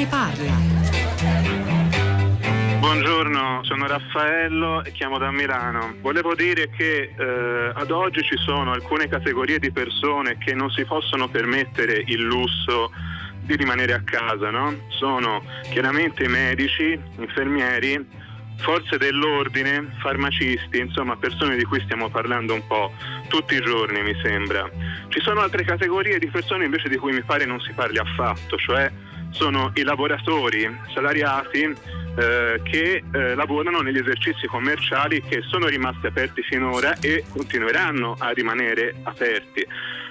ne parla. Buongiorno, sono Raffaello e chiamo da Milano. Volevo dire che ad oggi ci sono alcune categorie di persone che non si possono permettere il lusso di rimanere a casa, no? Sono chiaramente medici, infermieri, forze dell'ordine, farmacisti, insomma persone di cui stiamo parlando un po' tutti i giorni, mi sembra. Ci sono altre categorie di persone invece di cui mi pare non si parli affatto, cioè sono i lavoratori salariati che lavorano negli esercizi commerciali che sono rimasti aperti finora e continueranno a rimanere aperti.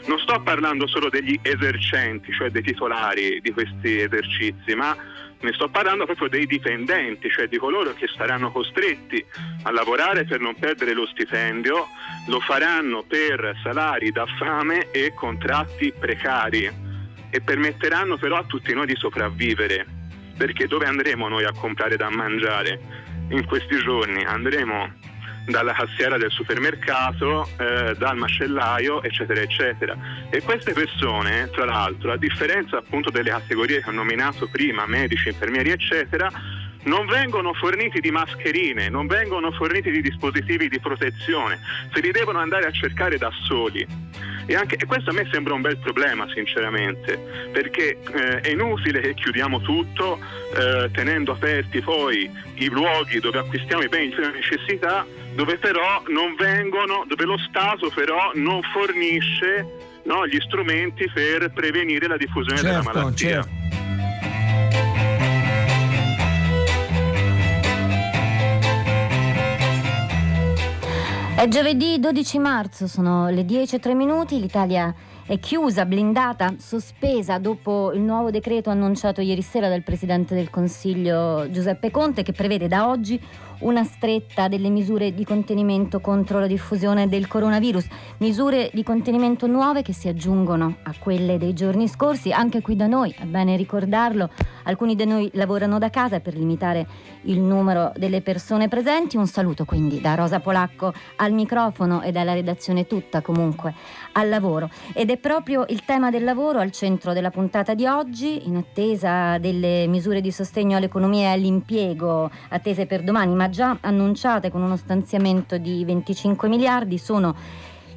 Non sto parlando solo degli esercenti, cioè dei titolari di questi esercizi, ma ne sto parlando proprio dei dipendenti, cioè di coloro che saranno costretti a lavorare per non perdere lo stipendio. Lo faranno per salari da fame e contratti precari e permetteranno però a tutti noi di sopravvivere. Perché dove andremo noi a comprare da mangiare? In questi giorni andremo dalla cassiera del supermercato, dal macellaio, eccetera, eccetera. E queste persone, tra l'altro, a differenza appunto delle categorie che ho nominato prima, medici, infermieri, eccetera, non vengono forniti di mascherine, non vengono forniti di dispositivi di protezione, se li devono andare a cercare da soli. E questo a me sembra un bel problema, sinceramente, perché è inutile che chiudiamo tutto tenendo aperti poi i luoghi dove acquistiamo i beni di prima necessità, dove però non vengono, dove lo Stato però non fornisce, no, gli strumenti per prevenire la diffusione della malattia. Certo. È giovedì 12 marzo, sono le 10:03, l'Italia è chiusa, blindata, sospesa dopo il nuovo decreto annunciato ieri sera dal Presidente del Consiglio Giuseppe Conte, che prevede da oggi una stretta delle misure di contenimento contro la diffusione del coronavirus. Misure di contenimento nuove che si aggiungono a quelle dei giorni scorsi, anche qui da noi, è bene ricordarlo. Alcuni di noi lavorano da casa per limitare il numero delle persone presenti. Un saluto quindi da Rosa Polacco al microfono e dalla redazione tutta comunque al lavoro. Ed è proprio il tema del lavoro al centro della puntata di oggi, in attesa delle misure di sostegno all'economia e all'impiego attese per domani, ma già annunciate con uno stanziamento di 25 miliardi. Sono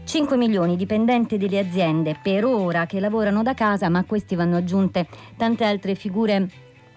5 milioni i dipendenti delle aziende per ora che lavorano da casa, ma a questi vanno aggiunte tante altre figure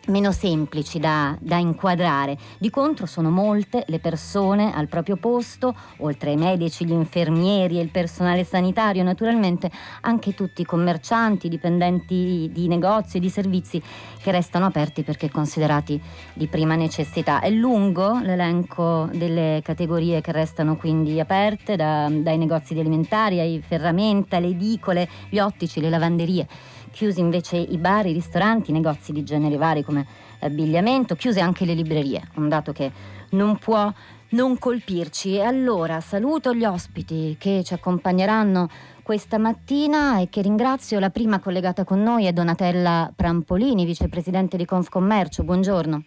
meno semplici da inquadrare. Di contro sono molte le persone al proprio posto, oltre ai medici, gli infermieri e il personale sanitario, naturalmente anche tutti i commercianti, dipendenti di negozi e di servizi che restano aperti perché considerati di prima necessità. È lungo l'elenco delle categorie che restano quindi aperte, dai negozi di alimentari ai ferramenta, le edicole, gli ottici, le lavanderie. Chiusi invece i bar, i ristoranti, i negozi di generi vari come abbigliamento, chiuse anche le librerie, un dato che non può non colpirci. E allora saluto gli ospiti che ci accompagneranno questa mattina e che ringrazio. La prima collegata con noi è Donatella Prampolini, vicepresidente di Confcommercio. Buongiorno.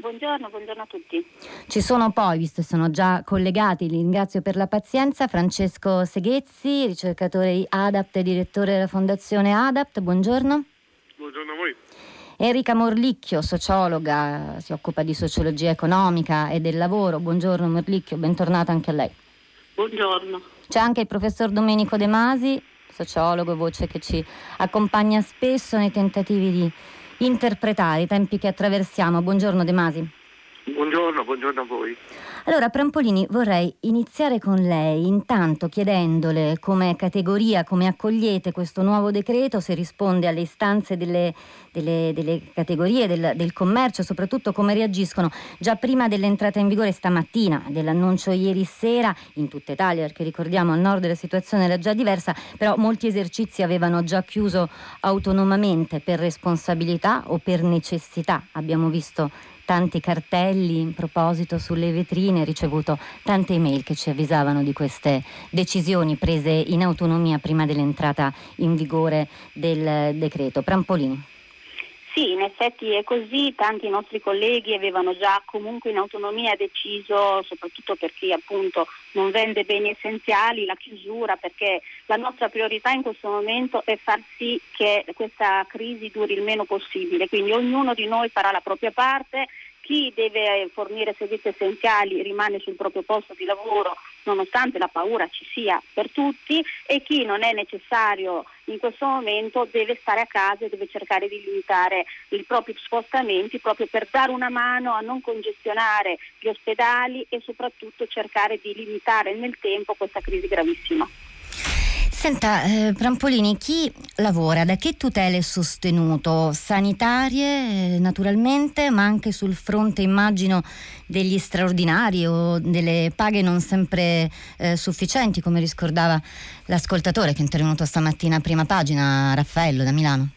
Buongiorno a tutti. Ci sono poi, visto che sono già collegati, li ringrazio per la pazienza, Francesco Seghezzi, ricercatore di ADAPT e direttore della Fondazione ADAPT. Buongiorno. Buongiorno a voi. Enrica Morlicchio, sociologa, si occupa di sociologia economica e del lavoro. Buongiorno Morlicchio, bentornata anche a lei. Buongiorno. C'è anche il professor Domenico De Masi, sociologo, voce che ci accompagna spesso nei tentativi di interpretare i tempi che attraversiamo. Buongiorno De Masi. Buongiorno a voi. Allora Prampolini, vorrei iniziare con lei, intanto chiedendole come categoria, come accogliete questo nuovo decreto, se risponde alle istanze delle categorie del commercio, soprattutto come reagiscono già prima dell'entrata in vigore stamattina, dell'annuncio ieri sera in tutta Italia, perché ricordiamo al nord la situazione era già diversa, però molti esercizi avevano già chiuso autonomamente per responsabilità o per necessità. Abbiamo visto tanti cartelli in proposito sulle vetrine, ricevuto tante email che ci avvisavano di queste decisioni prese in autonomia prima dell'entrata in vigore del decreto. Prampolini. Sì, in effetti è così, tanti nostri colleghi avevano già comunque in autonomia deciso, soprattutto per chi appunto non vende beni essenziali, la chiusura, perché la nostra priorità in questo momento è far sì che questa crisi duri il meno possibile, quindi ognuno di noi farà la propria parte. Chi deve fornire servizi essenziali rimane sul proprio posto di lavoro nonostante la paura ci sia per tutti, e chi non è necessario in questo momento deve stare a casa e deve cercare di limitare i propri spostamenti, proprio per dare una mano a non congestionare gli ospedali e soprattutto cercare di limitare nel tempo questa crisi gravissima. Senta, Prampolini, chi lavora, da che tutele è sostenuto? Sanitarie, naturalmente, ma anche sul fronte, immagino, degli straordinari o delle paghe non sempre sufficienti, come riscordava l'ascoltatore che è intervenuto stamattina a prima pagina, Raffaello da Milano.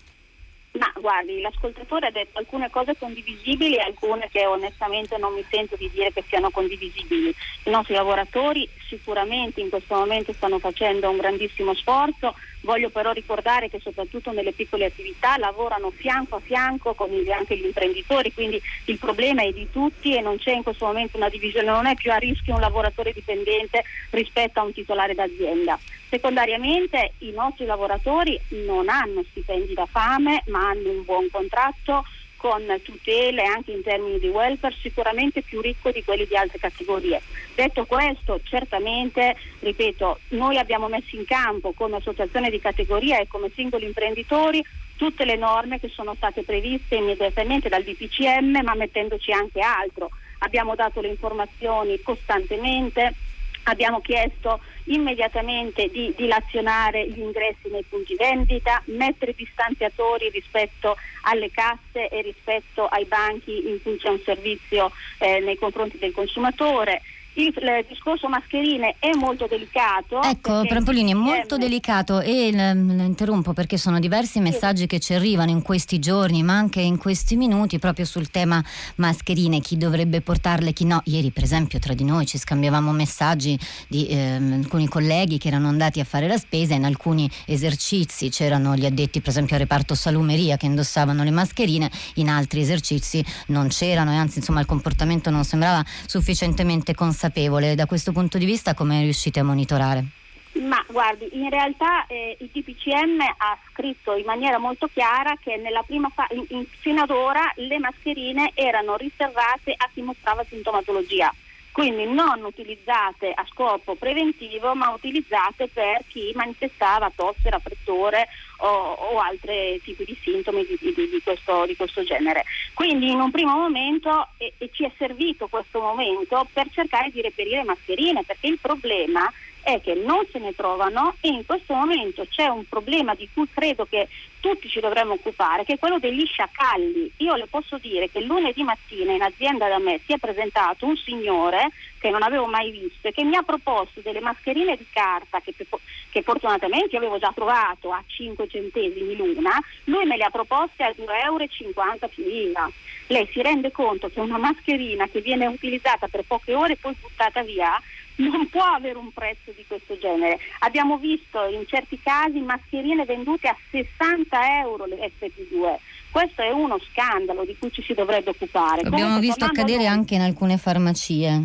Ma guardi, l'ascoltatore ha detto alcune cose condivisibili e alcune che onestamente non mi sento di dire che siano condivisibili. I nostri lavoratori sicuramente in questo momento stanno facendo un grandissimo sforzo. Voglio però ricordare che soprattutto nelle piccole attività lavorano fianco a fianco con anche gli imprenditori, quindi il problema è di tutti e non c'è in questo momento una divisione, non è più a rischio un lavoratore dipendente rispetto a un titolare d'azienda. Secondariamente i nostri lavoratori non hanno stipendi da fame, ma hanno un buon contratto con tutele anche in termini di welfare sicuramente più ricco di quelli di altre categorie. Detto questo, certamente, ripeto, noi abbiamo messo in campo come associazione di categoria e come singoli imprenditori tutte le norme che sono state previste immediatamente dal DPCM, ma mettendoci anche altro. Abbiamo dato le informazioni costantemente, abbiamo chiesto immediatamente di dilazionare gli ingressi nei punti vendita, mettere distanziatori rispetto alle casse e rispetto ai banchi in cui c'è un servizio nei confronti del consumatore. Il discorso mascherine è molto delicato. Ecco, Prampolini, è molto delicato e la interrompo perché sono diversi messaggi che ci arrivano in questi giorni ma anche in questi minuti proprio sul tema mascherine, chi dovrebbe portarle, chi no. Ieri per esempio tra di noi ci scambiavamo messaggi di alcuni colleghi che erano andati a fare la spesa, in alcuni esercizi c'erano gli addetti per esempio al reparto salumeria che indossavano le mascherine, in altri esercizi non c'erano e anzi insomma il comportamento non sembrava sufficientemente consapevole. Da questo punto di vista come riuscite a monitorare? Ma guardi, in realtà il DPCM ha scritto in maniera molto chiara che nella prima fino ad ora le mascherine erano riservate a chi mostrava sintomatologia, quindi non utilizzate a scopo preventivo ma utilizzate per chi manifestava tosse, raffreddore o altri tipi di sintomi di questo genere. Quindi in un primo momento ci è servito questo momento per cercare di reperire mascherine, perché il problema è che non se ne trovano e in questo momento c'è un problema di cui credo che tutti ci dovremmo occupare, che è quello degli sciacalli. Io le posso dire che lunedì mattina in azienda da me si è presentato un signore che non avevo mai visto e che mi ha proposto delle mascherine di carta che fortunatamente avevo già trovato a 5 centesimi l'una, lui me le ha proposte a 2,50 euro finita. Lei si rende conto che una mascherina che viene utilizzata per poche ore e poi buttata via non può avere un prezzo di questo genere. Abbiamo visto in certi casi mascherine vendute a 60 euro le FP2. Questo è uno scandalo di cui ci si dovrebbe occupare. Abbiamo visto accadere anche in alcune farmacie.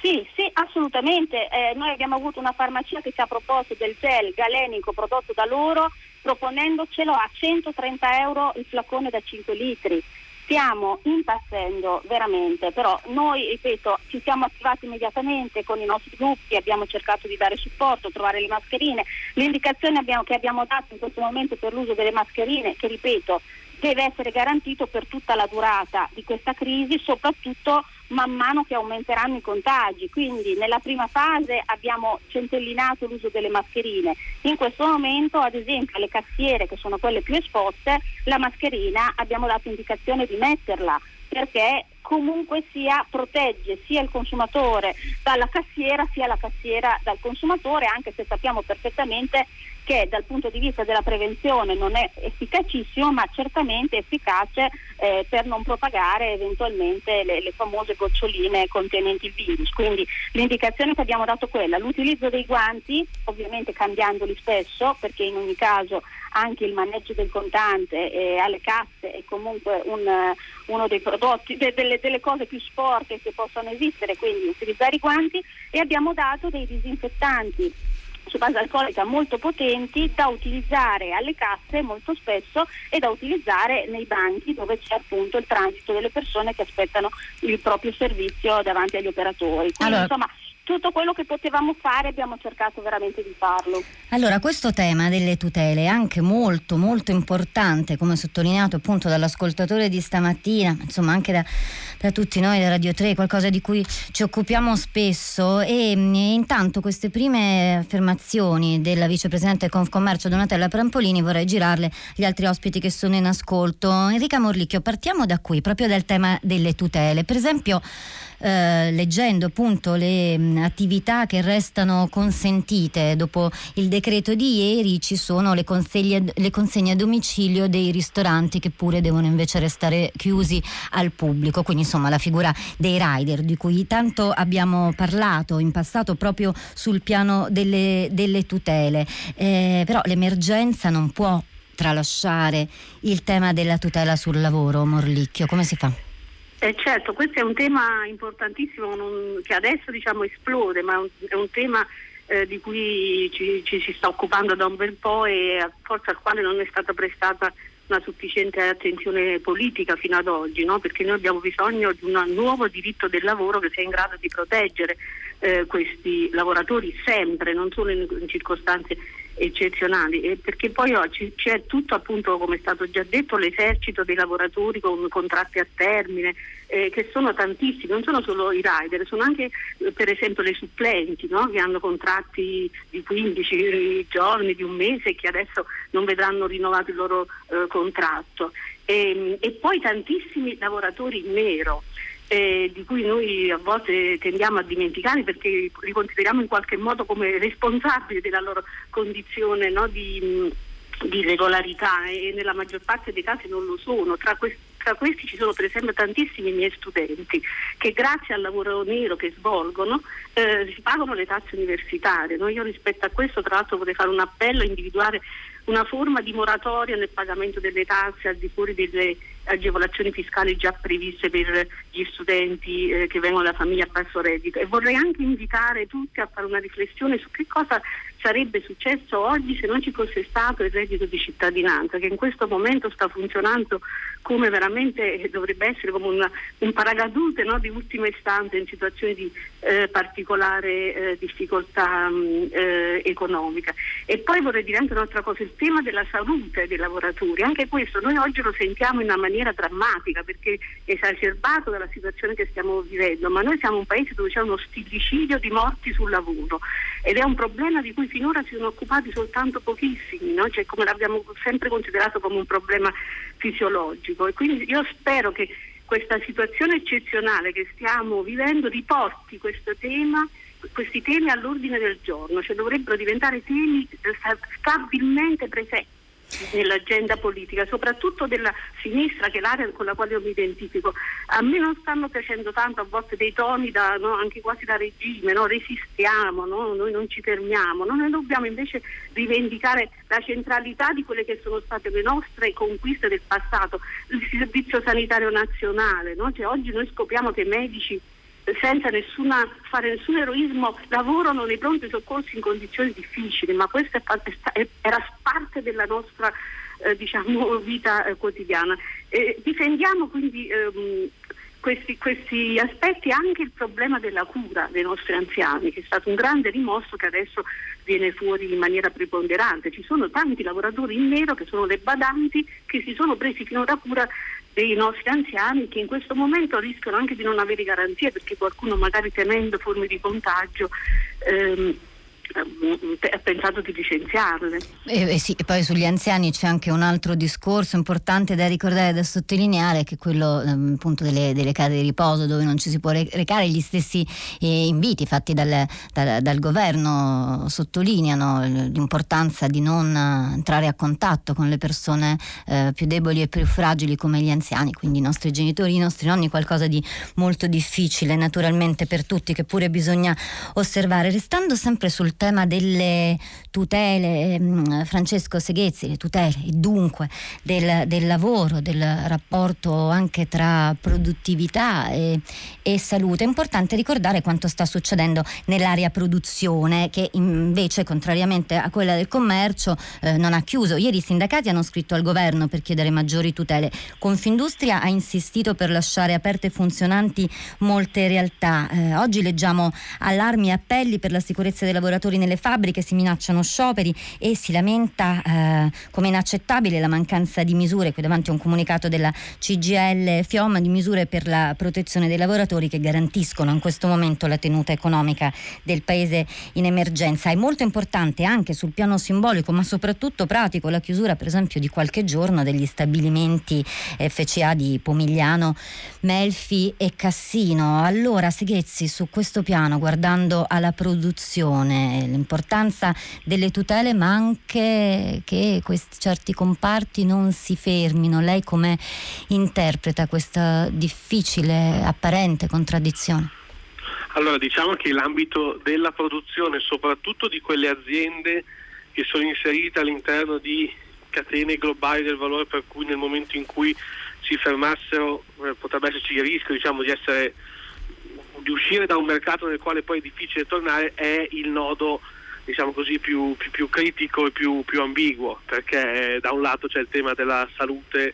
Sì, assolutamente. Noi abbiamo avuto una farmacia che ci ha proposto del gel galenico prodotto da loro, proponendocelo a 130 euro il flacone da 5 litri. Stiamo impazzendo veramente, però noi, ripeto, ci siamo attivati immediatamente con i nostri gruppi, abbiamo cercato di dare supporto, trovare le mascherine. L'indicazione che abbiamo dato in questo momento per l'uso delle mascherine, che ripeto, deve essere garantito per tutta la durata di questa crisi, soprattutto man mano che aumenteranno i contagi. Quindi nella prima fase abbiamo centellinato l'uso delle mascherine. In questo momento, ad esempio, alle cassiere, che sono quelle più esposte, la mascherina abbiamo dato indicazione di metterla, perché comunque sia protegge sia il consumatore dalla cassiera sia la cassiera dal consumatore, anche se sappiamo perfettamente che dal punto di vista della prevenzione non è efficacissimo, ma certamente efficace per non propagare eventualmente le famose goccioline contenenti il virus. Quindi l'indicazione che abbiamo dato è quella, l'utilizzo dei guanti, ovviamente cambiandoli spesso, perché in ogni caso anche il maneggio del contante alle casse è comunque uno dei prodotti, delle cose più sporche che possono esistere, quindi utilizzare i guanti, e abbiamo dato dei disinfettanti su base alcolica molto potenti da utilizzare alle casse molto spesso e da utilizzare nei banchi dove c'è appunto il transito delle persone che aspettano il proprio servizio davanti agli operatori. Quindi insomma tutto quello che potevamo fare abbiamo cercato veramente di farlo. Allora, questo tema delle tutele è anche molto molto importante, come sottolineato appunto dall'ascoltatore di stamattina, insomma anche da tutti noi da Radio 3, qualcosa di cui ci occupiamo spesso, e intanto queste prime affermazioni della vicepresidente Confcommercio Donatella Prampolini vorrei girarle agli altri ospiti che sono in ascolto. Enrica Morlicchio, partiamo da qui, proprio dal tema delle tutele. Per esempio leggendo appunto le attività che restano consentite dopo il decreto di ieri, ci sono le consegne a domicilio dei ristoranti che pure devono invece restare chiusi al pubblico, quindi insomma la figura dei rider di cui tanto abbiamo parlato in passato proprio sul piano delle tutele, però l'emergenza non può tralasciare il tema della tutela sul lavoro. Morlicchio, come si fa? Certo, questo è un tema importantissimo che adesso esplode, ma è un tema di cui ci sta occupando da un bel po' e forse al quale non è stata prestata una sufficiente attenzione politica fino ad oggi, no? Perché noi abbiamo bisogno di un nuovo diritto del lavoro che sia in grado di proteggere questi lavoratori sempre, non solo in circostanze eccezionali, perché poi oggi c'è tutto, appunto, come è stato già detto, l'esercito dei lavoratori con contratti a termine che sono tantissimi, non sono solo i rider, sono anche per esempio le supplenti, no? Che hanno contratti di 15 giorni, di un mese, e che adesso non vedranno rinnovato il loro contratto, e poi tantissimi lavoratori in nero, di cui noi a volte tendiamo a dimenticare perché li consideriamo in qualche modo come responsabili della loro condizione, no, di regolarità, e nella maggior parte dei casi non lo sono. Tra questi ci sono per esempio tantissimi miei studenti che grazie al lavoro nero che svolgono si pagano le tasse universitarie, no? Io rispetto a questo tra l'altro vorrei fare un appello a individuare una forma di moratoria nel pagamento delle tasse al di fuori delle agevolazioni fiscali già previste per gli studenti che vengono da famiglie a basso reddito, e vorrei anche invitare tutti a fare una riflessione su che cosa sarebbe successo oggi se non ci fosse stato il reddito di cittadinanza, che in questo momento sta funzionando come veramente dovrebbe essere, come un paracadute, no, di ultima istanza in situazioni di particolare difficoltà economica. E poi vorrei dire anche un'altra cosa, il tema della salute dei lavoratori, anche questo noi oggi lo sentiamo in una maniera drammatica perché è esacerbato dalla situazione che stiamo vivendo, ma noi siamo un paese dove c'è uno stillicidio di morti sul lavoro ed è un problema di cui finora si sono occupati soltanto pochissimi, no? Cioè, come l'abbiamo sempre considerato come un problema fisiologico, e quindi io spero che questa situazione eccezionale che stiamo vivendo riporti questi temi all'ordine del giorno, cioè dovrebbero diventare temi stabilmente presenti nell'agenda politica, soprattutto della sinistra, che è l'area con la quale io mi identifico. A me non stanno piacendo tanto a volte dei toni anche quasi da regime, no? Resistiamo, no? Noi non ci fermiamo, no? Noi dobbiamo invece rivendicare la centralità di quelle che sono state le nostre conquiste del passato, il servizio sanitario nazionale, no? Cioè, oggi noi scopriamo che i medici senza fare nessun eroismo lavorano nei pronti soccorsi in condizioni difficili, ma questa era parte della nostra vita quotidiana. Difendiamo quindi questi aspetti, anche il problema della cura dei nostri anziani, che è stato un grande rimosso che adesso viene fuori in maniera preponderante. Ci sono tanti lavoratori in nero che sono le badanti che si sono presi finora cura dei nostri anziani, che in questo momento rischiano anche di non avere garanzie perché qualcuno, magari temendo forme di contagio, ha pensato di licenziarle. Sì, e poi sugli anziani c'è anche un altro discorso importante da ricordare, da sottolineare, che è quello appunto delle case di riposo, dove non ci si può recare. Gli stessi inviti fatti dal governo sottolineano l'importanza di non entrare a contatto con le persone più deboli e più fragili come gli anziani, quindi i nostri genitori, i nostri nonni, qualcosa di molto difficile naturalmente per tutti, che pure bisogna osservare. Restando sempre sul tema delle tutele, Francesco Seghezzi, le tutele e dunque del lavoro, del rapporto anche tra produttività e salute, è importante ricordare quanto sta succedendo nell'area produzione, che invece, contrariamente a quella del commercio, non ha chiuso. Ieri i sindacati hanno scritto al governo per chiedere maggiori tutele. Confindustria ha insistito per lasciare aperte e funzionanti molte realtà. Oggi leggiamo allarmi e appelli per la sicurezza dei lavoratori nelle fabbriche, si minacciano scioperi e si lamenta come inaccettabile la mancanza di misure, qui davanti a un comunicato della CGIL FIOM, di misure per la protezione dei lavoratori che garantiscono in questo momento la tenuta economica del paese in emergenza. È molto importante anche sul piano simbolico, ma soprattutto pratico, la chiusura per esempio di qualche giorno degli stabilimenti FCA di Pomigliano, Melfi e Cassino. Allora Seghezzi, su questo piano, guardando alla produzione, l'importanza delle tutele, ma anche che questi certi comparti non si fermino, lei come interpreta questa difficile, apparente contraddizione? Allora, diciamo che l'ambito della produzione, soprattutto di quelle aziende che sono inserite all'interno di catene globali del valore, per cui nel momento in cui si fermassero potrebbe esserci il rischio, diciamo, di uscire da un mercato nel quale poi è difficile tornare, è il nodo, diciamo così, più critico e più ambiguo, perché da un lato c'è il tema della salute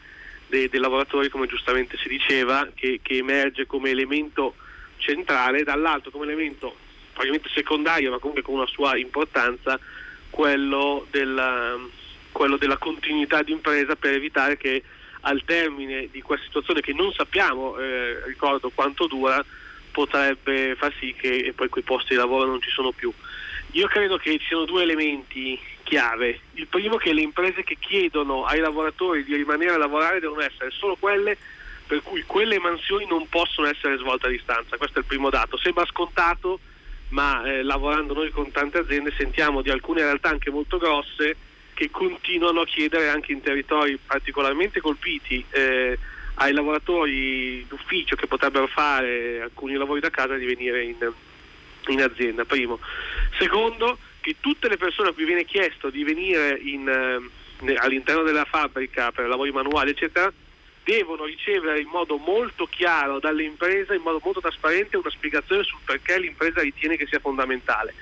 dei lavoratori, come giustamente si diceva, che emerge come elemento centrale, dall'altro come elemento probabilmente secondario, ma comunque con una sua importanza, quello della continuità d'impresa, per evitare che al termine di questa situazione, che non sappiamo, ricordo quanto dura, potrebbe far sì che poi quei posti di lavoro non ci sono più. Io credo che ci siano due elementi chiave. Il primo è che le imprese che chiedono ai lavoratori di rimanere a lavorare devono essere solo quelle per cui quelle emansioni non possono essere svolte a distanza. Questo è il primo dato. Sembra scontato, ma lavorando noi con tante aziende sentiamo di alcune realtà anche molto grosse che continuano a chiedere, anche in territori particolarmente colpiti, ai lavoratori d'ufficio che potrebbero fare alcuni lavori da casa, di venire in azienda. Primo. Secondo, che tutte le persone a cui viene chiesto di venire all'interno della fabbrica per lavori manuali, eccetera, devono ricevere in modo molto chiaro dalle imprese, in modo molto trasparente, una spiegazione sul perché l'impresa ritiene che sia fondamentale.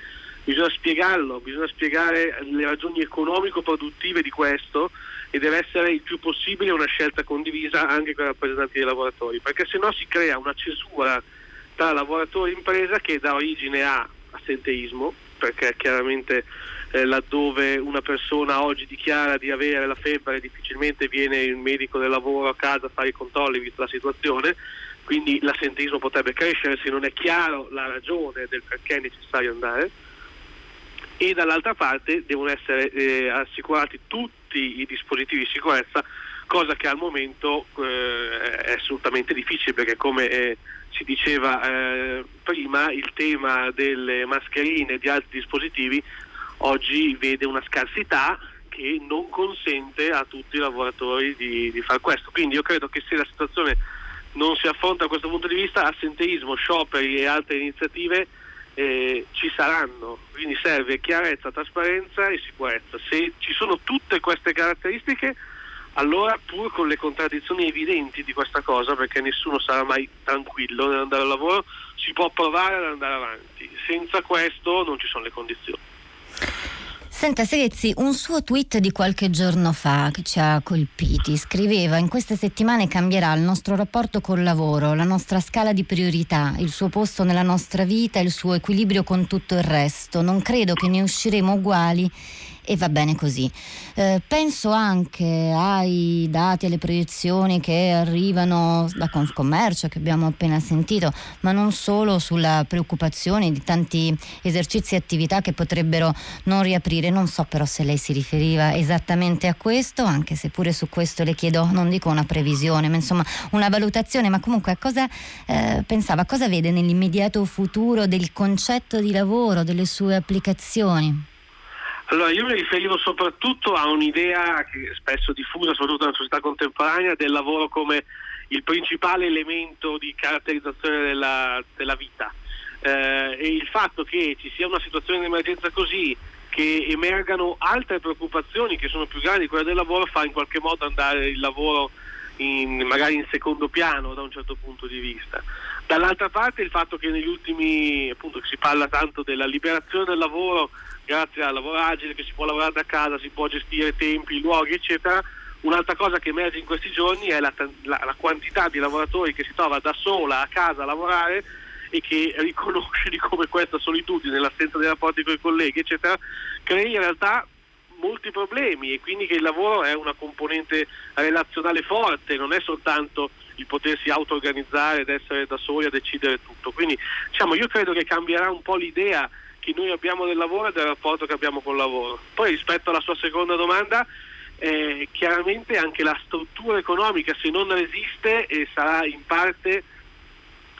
Bisogna spiegarlo, bisogna spiegare le ragioni economico-produttive di questo, e deve essere il più possibile una scelta condivisa anche con i rappresentanti dei lavoratori, perché se no si crea una cesura tra lavoratori e impresa che dà origine a assenteismo, perché chiaramente laddove una persona oggi dichiara di avere la febbre difficilmente viene il medico del lavoro a casa a fare i controlli, vista la situazione, quindi l'assenteismo potrebbe crescere se non è chiaro la ragione del perché è necessario andare. E dall'altra parte devono essere assicurati tutti i dispositivi di sicurezza, cosa che al momento è assolutamente difficile, perché come si diceva prima, il tema delle mascherine e di altri dispositivi oggi vede una scarsità che non consente a tutti i lavoratori di far questo. Quindi io credo che se la situazione non si affronta da questo punto di vista, assenteismo, scioperi e altre iniziative ci saranno. Quindi serve chiarezza, trasparenza e sicurezza. Se ci sono tutte queste caratteristiche, allora, pur con le contraddizioni evidenti di questa cosa, perché nessuno sarà mai tranquillo nell'andare al lavoro, si può provare ad andare avanti. Senza questo non ci sono le condizioni. Senta Seghezzi, un suo tweet di qualche giorno fa che ci ha colpiti scriveva: in queste settimane cambierà il nostro rapporto col lavoro, la nostra scala di priorità, il suo posto nella nostra vita, il suo equilibrio con tutto il resto. Non credo che ne usciremo uguali e va bene così. Penso anche ai dati, alle proiezioni che arrivano da Confcommercio, che abbiamo appena sentito, ma non solo, sulla preoccupazione di tanti esercizi e attività che potrebbero non riaprire. Non so però se lei si riferiva esattamente a questo, anche se pure su questo le chiedo, non dico una previsione, ma insomma una valutazione. Ma comunque a cosa pensava, a cosa vede nell'immediato futuro del concetto di lavoro, delle sue applicazioni? Allora, io mi riferivo soprattutto a un'idea che è spesso diffusa, soprattutto nella società contemporanea, del lavoro come il principale elemento di caratterizzazione della vita. E il fatto che ci sia una situazione di emergenza così, che emergano altre preoccupazioni che sono più grandi di quella del lavoro, fa in qualche modo andare il lavoro magari in secondo piano da un certo punto di vista. Dall'altra parte il fatto che negli ultimi, appunto, si parla tanto della liberazione del lavoro grazie al lavoro agile, che si può lavorare da casa, si può gestire tempi, luoghi, eccetera. Un'altra cosa che emerge in questi giorni è la quantità di lavoratori che si trova da sola a casa a lavorare e che riconosce di come questa solitudine, l'assenza dei rapporti con i colleghi, eccetera, crei in realtà molti problemi, e quindi che il lavoro è una componente relazionale forte, non è soltanto il potersi auto-organizzare ed essere da soli a decidere tutto. Quindi diciamo, io credo che cambierà un po' l'idea che noi abbiamo del lavoro e del rapporto che abbiamo col lavoro. Poi rispetto alla sua seconda domanda, chiaramente anche la struttura economica, se non resiste, sarà in parte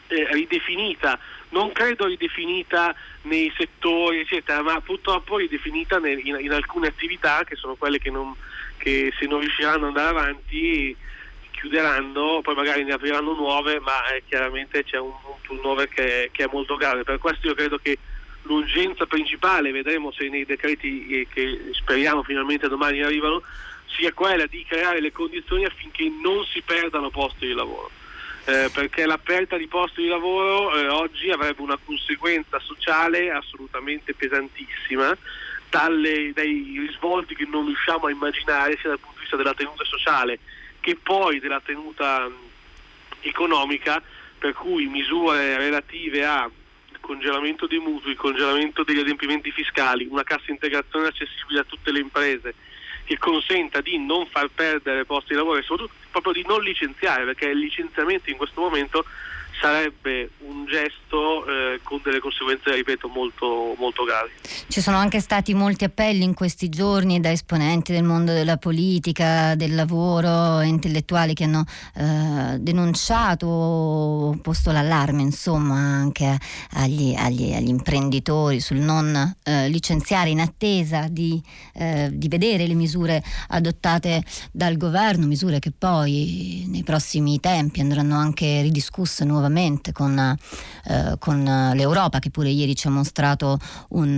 ridefinita. Non credo ridefinita nei settori, eccetera, ma purtroppo ridefinita in alcune attività, che sono quelle che se non riusciranno ad andare avanti chiuderanno, poi magari ne apriranno nuove, ma chiaramente c'è un turnover che è molto grave. Per questo io credo che l'urgenza principale, vedremo se nei decreti che speriamo finalmente domani arrivano, sia quella di creare le condizioni affinché non si perdano posti di lavoro. Perché la perdita di posti di lavoro oggi avrebbe una conseguenza sociale assolutamente pesantissima, dai risvolti che non riusciamo a immaginare, sia dal punto di vista della tenuta sociale che poi della tenuta economica, per cui misure relative a congelamento dei mutui, congelamento degli adempimenti fiscali, una cassa integrazione accessibile a tutte le imprese, che consenta di non far perdere posti di lavoro e soprattutto proprio di non licenziare, perché il licenziamento in questo momento sarebbe un gesto con delle conseguenze, ripeto, molto, molto gravi. Ci sono anche stati molti appelli in questi giorni da esponenti del mondo della politica, del lavoro, intellettuali che hanno denunciato, posto l'allarme, insomma, anche agli imprenditori sul non licenziare in attesa di vedere le misure adottate dal governo, misure che poi nei prossimi tempi andranno anche ridiscusse nuovamente con l'Europa, che pure ieri ci ha mostrato un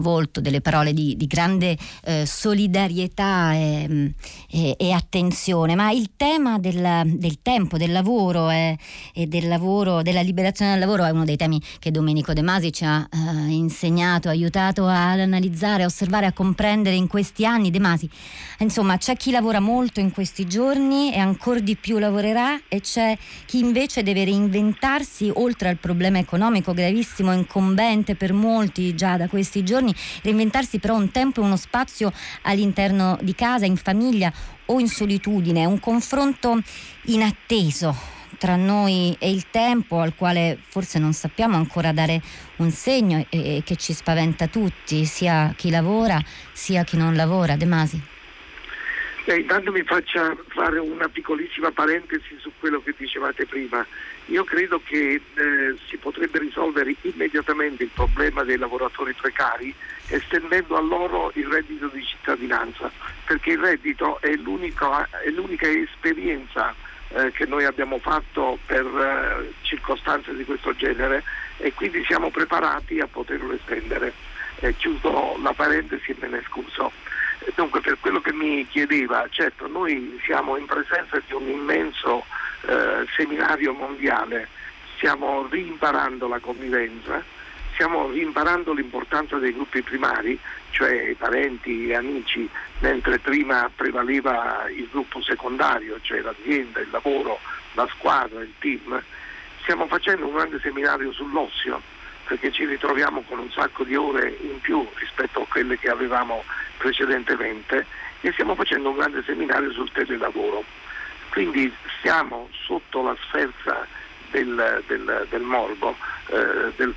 volto, delle parole di grande solidarietà e attenzione. Ma il tema del tempo, del lavoro e del lavoro, della liberazione del lavoro, è uno dei temi che Domenico De Masi ci ha insegnato, aiutato ad analizzare, a osservare, a comprendere in questi anni. De Masi, insomma, c'è chi lavora molto in questi giorni e ancor di più lavorerà, e c'è chi invece deve reinventarsi, oltre al problema economico gravissimo, incombente per molti già da questi giorni, reinventarsi però un tempo e uno spazio all'interno di casa, in famiglia o in solitudine. Un confronto inatteso tra noi e il tempo, al quale forse non sappiamo ancora dare un segno e che ci spaventa tutti, sia chi lavora sia chi non lavora. De Masi. Intanto mi faccia fare una piccolissima parentesi su quello che dicevate prima. Io credo che si potrebbe risolvere immediatamente il problema dei lavoratori precari estendendo a loro il reddito di cittadinanza, perché il reddito è l'unica esperienza che noi abbiamo fatto per circostanze di questo genere, e quindi siamo preparati a poterlo estendere. Chiudo la parentesi e me ne scuso. Dunque, per quello che mi chiedeva, certo, noi siamo in presenza di un immenso seminario mondiale, stiamo rimparando la convivenza, stiamo rimparando l'importanza dei gruppi primari, cioè parenti e amici, mentre prima prevaleva il gruppo secondario, cioè l'azienda, il lavoro, la squadra, il team. Stiamo facendo un grande seminario sull'ozio, perché ci ritroviamo con un sacco di ore in più rispetto a quelle che avevamo precedentemente, e stiamo facendo un grande seminario sul telelavoro. Quindi siamo sotto la sferza del morbo, del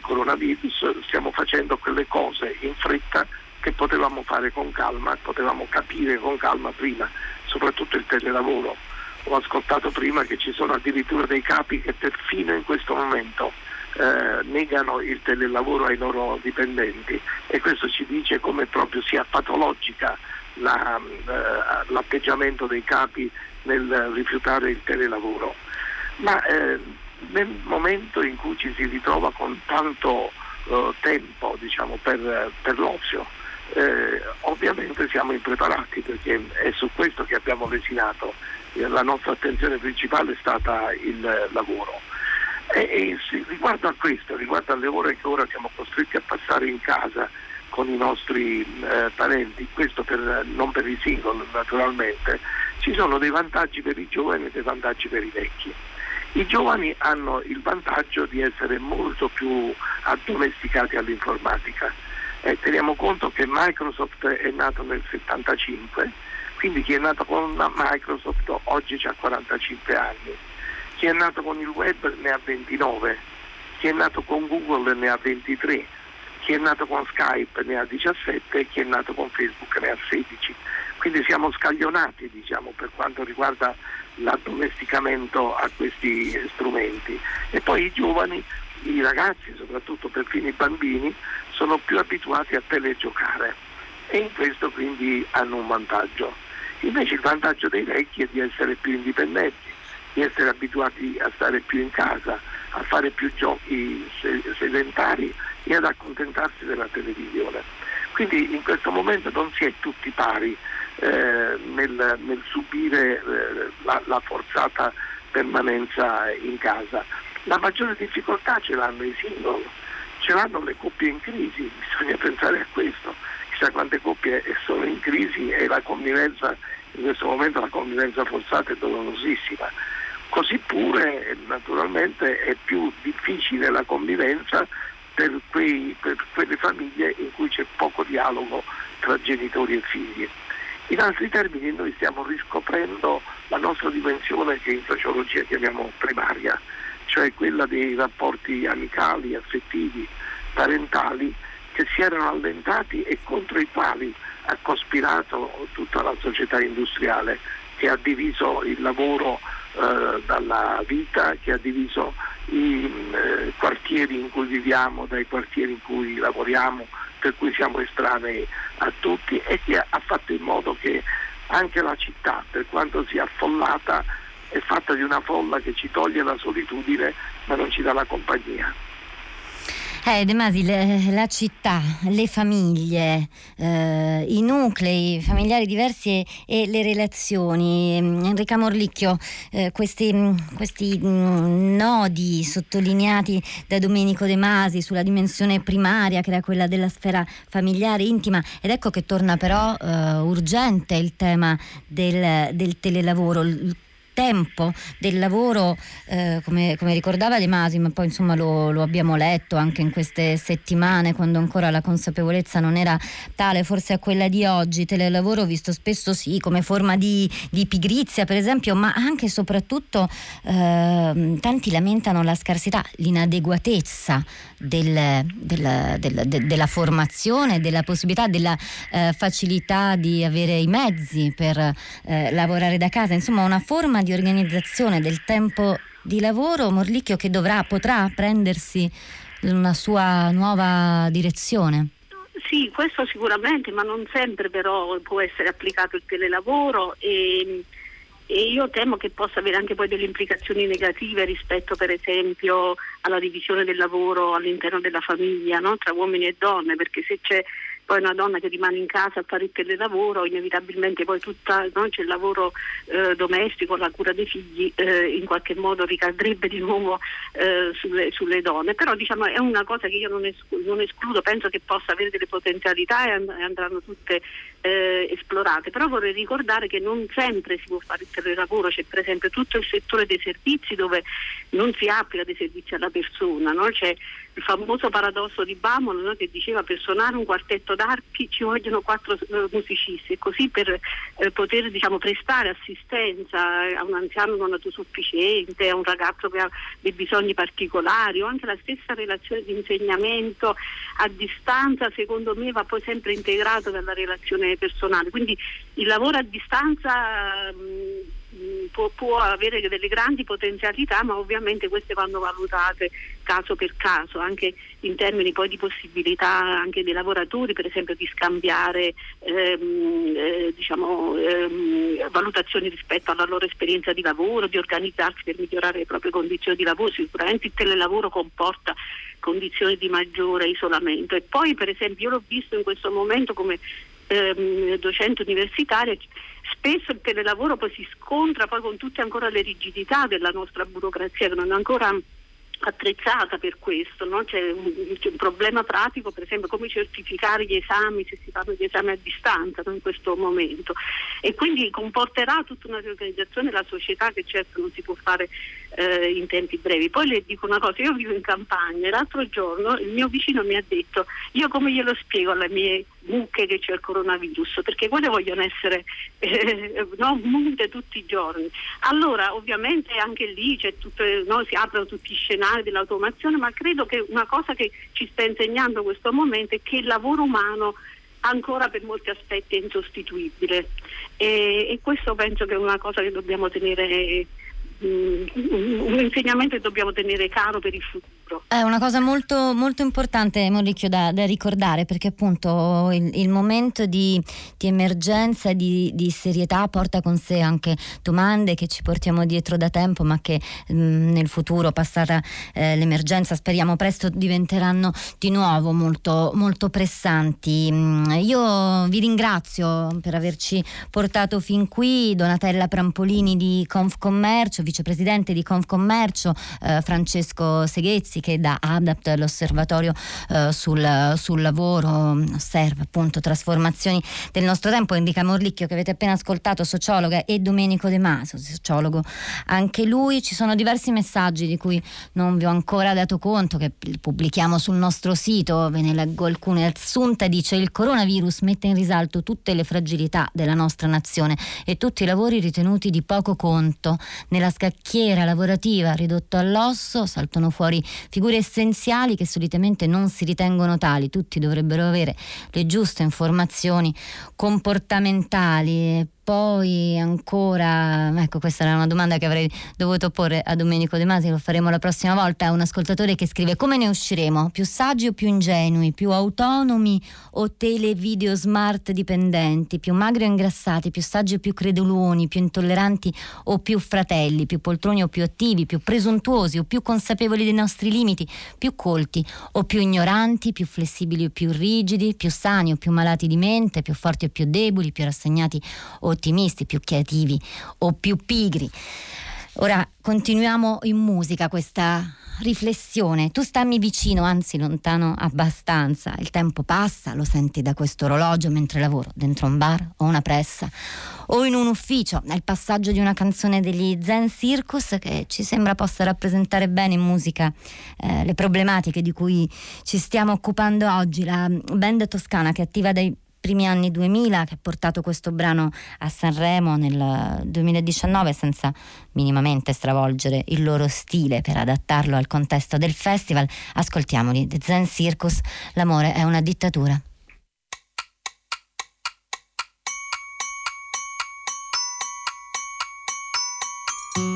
coronavirus, stiamo facendo quelle cose in fretta che potevamo fare con calma, potevamo capire con calma prima, soprattutto il telelavoro. Ho ascoltato prima che ci sono addirittura dei capi che perfino in questo momento negano il telelavoro ai loro dipendenti, e questo ci dice come proprio sia patologica l'atteggiamento dei capi nel rifiutare il telelavoro. Ma nel momento in cui ci si ritrova con tanto tempo, diciamo, per l'ozio, ovviamente siamo impreparati, perché è su questo che abbiamo lesinato. La nostra attenzione principale è stata il lavoro, e riguardo a questo, riguardo alle ore che ora siamo costretti a passare in casa con i nostri parenti, questo non per i single naturalmente, ci sono dei vantaggi per i giovani e dei vantaggi per i vecchi. I giovani hanno il vantaggio di essere molto più addomesticati all'informatica. Teniamo conto che Microsoft è nato nel 75, quindi chi è nato con una Microsoft oggi ha 45 anni, chi è nato con il web ne ha 29, chi è nato con Google ne ha 23, chi è nato con Skype ne ha 17 e chi è nato con Facebook ne ha 16. Quindi siamo scaglionati, diciamo, per quanto riguarda l'addomesticamento a questi strumenti. E poi i giovani, i ragazzi, soprattutto perfino i bambini, sono più abituati a telegiocare, e in questo quindi hanno un vantaggio. Invece il vantaggio dei vecchi è di essere più indipendenti, di essere abituati a stare più in casa, a fare più giochi sedentari e ad accontentarsi della televisione. Quindi in questo momento non si è tutti pari nel subire la forzata permanenza in casa. La maggiore difficoltà ce l'hanno i single, ce l'hanno le coppie in crisi, bisogna pensare a questo. Chissà quante coppie sono in crisi, e la convivenza in questo momento, la convivenza forzata, è dolorosissima. Così pure naturalmente è più difficile la convivenza per quelle famiglie in cui c'è poco dialogo tra genitori e figli. In altri termini, noi stiamo riscoprendo la nostra dimensione, che in sociologia chiamiamo primaria, cioè quella dei rapporti amicali, affettivi, parentali, che si erano allentati e contro i quali ha cospirato tutta la società industriale, che ha diviso il lavoro dalla vita, che ha diviso i quartieri in cui viviamo dai quartieri in cui lavoriamo, per cui siamo estranei a tutti, e che ha fatto in modo che anche la città, per quanto sia affollata, è fatta di una folla che ci toglie la solitudine ma non ci dà la compagnia. De Masi, la città, le famiglie, i nuclei familiari diversi e le relazioni. Enrica Morlicchio, questi nodi sottolineati da Domenico De Masi sulla dimensione primaria, che era quella della sfera familiare, intima, ed ecco che torna però urgente il tema del telelavoro. Tempo del lavoro, come ricordava De Masi, ma poi insomma lo abbiamo letto anche in queste settimane, quando ancora la consapevolezza non era tale forse a quella di oggi. Telelavoro visto spesso sì come forma di pigrizia, per esempio, ma anche e soprattutto tanti lamentano la scarsità, l'inadeguatezza della formazione, della possibilità, della facilità di avere i mezzi per lavorare da casa, insomma una forma di organizzazione del tempo di lavoro, Morlicchio, che potrà prendersi una sua nuova direzione. Sì, questo sicuramente, ma non sempre però può essere applicato il telelavoro, e io temo che possa avere anche poi delle implicazioni negative rispetto, per esempio, alla divisione del lavoro all'interno della famiglia, no? Tra uomini e donne, perché se c'è poi una donna che rimane in casa a fare il telelavoro, inevitabilmente poi c'è il lavoro domestico, la cura dei figli, in qualche modo ricadrebbe di nuovo sulle donne. Però diciamo è una cosa che io non escludo, penso che possa avere delle potenzialità, e andranno tutte esplorate. Però vorrei ricordare che non sempre si può fare il telelavoro, c'è per esempio tutto il settore dei servizi dove non si applica dei servizi alla persona, no? C'è il famoso paradosso di Bamolo, no? Che diceva: per suonare un quartetto d'archi ci vogliono 4 musicisti, e così per poter, diciamo, prestare assistenza a un anziano non autosufficiente, a un ragazzo che ha dei bisogni particolari, o anche la stessa relazione di insegnamento a distanza, secondo me va poi sempre integrata dalla relazione personale. Quindi il lavoro a distanza può avere delle grandi potenzialità, ma ovviamente queste vanno valutate caso per caso, anche in termini poi di possibilità anche dei lavoratori, per esempio, di scambiare valutazioni rispetto alla loro esperienza di lavoro, di organizzarsi per migliorare le proprie condizioni di lavoro. Sicuramente il telelavoro comporta condizioni di maggiore isolamento, e poi, per esempio, io l'ho visto in questo momento come docente universitaria, spesso il telelavoro poi si scontra poi con tutte ancora le rigidità della nostra burocrazia, che non è ancora attrezzata per questo, no? C'è un problema pratico, per esempio, come certificare gli esami se si fanno gli esami a distanza, no? In questo momento, e quindi comporterà tutta una riorganizzazione della società che certo non si può fare in tempi brevi. Poi le dico una cosa, io vivo in campagna, e l'altro giorno il mio vicino mi ha detto: io come glielo spiego alle mie mucche che c'è il coronavirus, perché quelle vogliono essere multe tutti i giorni. Allora ovviamente anche lì c'è tutto, no? Si aprono tutti i scenari dell'automazione, ma credo che una cosa che ci sta insegnando questo momento è che il lavoro umano ancora per molti aspetti è insostituibile, e questo penso che è una cosa che dobbiamo tenere, un insegnamento che dobbiamo tenere caro per il futuro. È una cosa molto, molto importante, Morlicchio, da ricordare, perché appunto il momento di emergenza, di serietà, porta con sé anche domande che ci portiamo dietro da tempo, ma che nel futuro, passata l'emergenza, speriamo presto, diventeranno di nuovo molto, molto pressanti. Io vi ringrazio per averci portato fin qui, Donatella Prampolini di Confcommercio, vicepresidente di Confcommercio, Francesco Seghezzi, che da ADAPT, l'osservatorio sul lavoro, osserva appunto trasformazioni del nostro tempo, Enrica Morlicchio, che avete appena ascoltato, sociologa, e Domenico De Masi, sociologo anche lui. Ci sono diversi messaggi di cui non vi ho ancora dato conto, che pubblichiamo sul nostro sito, ve ne leggo alcune. Assunta dice: il coronavirus mette in risalto tutte le fragilità della nostra nazione e tutti i lavori ritenuti di poco conto. Nella scacchiera lavorativa ridotto all'osso saltano fuori figure essenziali che solitamente non si ritengono tali. Tutti dovrebbero avere le giuste informazioni comportamentali. Poi ancora, ecco, questa era una domanda che avrei dovuto porre a Domenico De Masi, lo faremo la prossima volta. Un ascoltatore che scrive: come ne usciremo? Più saggi o più ingenui? Più autonomi o televideo smart dipendenti? Più magri o ingrassati? Più saggi o più creduloni? Più intolleranti o più fratelli? Più poltroni o più attivi? Più presuntuosi o più consapevoli dei nostri limiti? Più colti o più ignoranti? Più flessibili o più rigidi? Più sani o più malati di mente? Più forti o più deboli? Più rassegnati o ottimisti, più creativi o più pigri? Ora continuiamo in musica questa riflessione. Tu stammi vicino, anzi lontano abbastanza. Il tempo passa, lo senti da questo orologio mentre lavoro dentro un bar o una pressa o in un ufficio. È il passaggio di una canzone degli Zen Circus che ci sembra possa rappresentare bene in musica le problematiche di cui ci stiamo occupando oggi. La band toscana, che attiva dai primi anni 2000, che ha portato questo brano a Sanremo nel 2019 senza minimamente stravolgere il loro stile per adattarlo al contesto del festival. Ascoltiamoli, The Zen Circus, l'amore è una dittatura.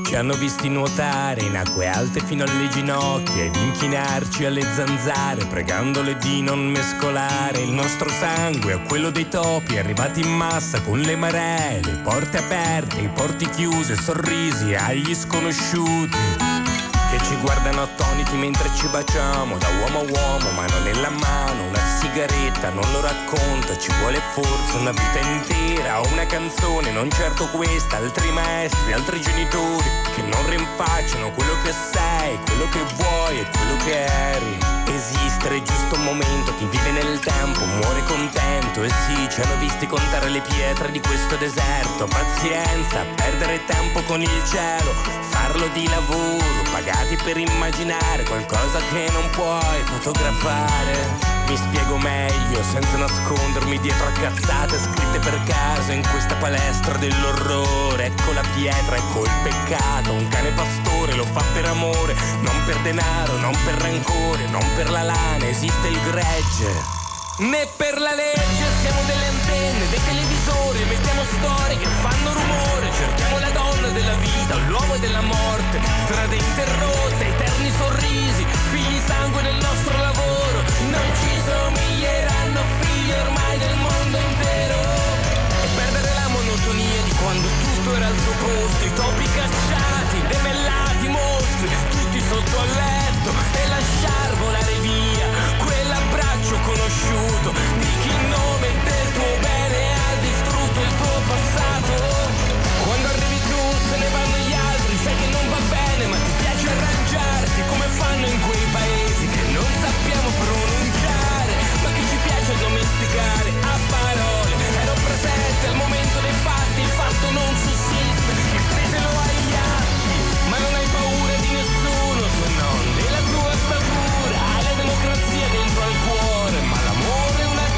Ci hanno visti nuotare in acque alte fino alle ginocchia ed inchinarci alle zanzare, pregandole di non mescolare il nostro sangue a quello dei topi arrivati in massa con le maree, le porte aperte, i porti chiusi, sorrisi agli sconosciuti che ci guardano attoniti mentre ci baciamo da uomo a uomo, mano nella mano, una sigaretta non lo racconta, ci vuole forse una vita intera o una canzone, non certo questa, altri maestri, altri genitori che non rinfacciano quello che sei, quello che vuoi e quello che eri. Esistere è giusto un momento, chi vive nel tempo Muore contento, e sì, ci hanno visti contare le pietre di questo deserto. Pazienza, perdere tempo con il cielo, farlo di lavoro, pagati per immaginare qualcosa che non puoi fotografare. Mi spiego meglio, senza nascondermi dietro a cazzate scritte per caso in questa palestra dell'orrore. Ecco la pietra, ecco il peccato, un cane pastore lo fa per amore, non per denaro, non per rancore, non per la lana, esiste il gregge. Né per la legge, siamo delle antenne, dei televisori, mettiamo storie che fanno rumore, cerchiamo la donna della vita, l'uomo della morte, strade interrotte, eterni sorrisi, figli sangue nel nostro lavoro, non ci somiglieranno figli ormai del mondo intero. E perdere la monotonia di quando tutto era al suo posto, i topi cacciati, debellati, mostri, tutti sotto al letto, e lasciar volare via quell'abbraccio conosciuto di chi in nome del tuo bene ha distrutto il tuo passato. Quando arrivi tu se ne vanno gli altri, sai che non va bene ma ti piace arrangiarti come fanno in quei paesi che non sappiamo pronunciare ma che ci piace domesticare a parole. Ero presente al momento dei fatti, il fatto non sussiste, il prete lo ha gli atti, ma non hai paura di nessuno se non della tua statura. Hai la democrazia dentro al cuore ma l'amore ma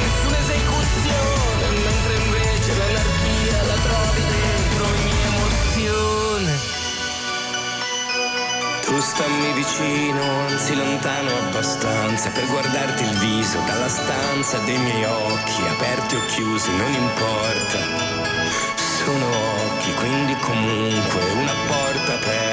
nessuna esecuzione, mentre invece l'anarchia la trovi dentro ogni emozione. Tu stammi vicino, anzi lontano abbastanza per guardarti il viso dalla stanza dei miei occhi, aperti o chiusi, non importa, sono occhi, quindi comunque una porta aperta.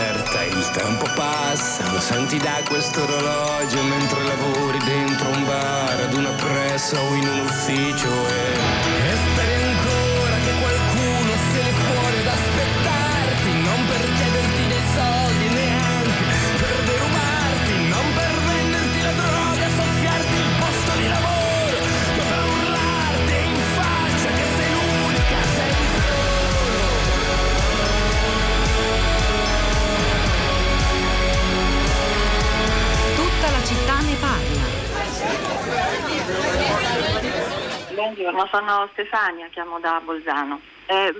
Il tempo passa, lo senti da questo orologio mentre lavori dentro un bar, ad una pressa o in un ufficio e speri ancora che qualcuno se ne fuori ad aspettarti, non per chiederti dei soldi neanche per derubarti, non per venderti la droga, soffiarti il posto di lavoro, ma per urlarti in faccia che sei l'unica, sei il solo. Tutta la città ne parla. Buongiorno, sono Stefania, chiamo da Bolzano.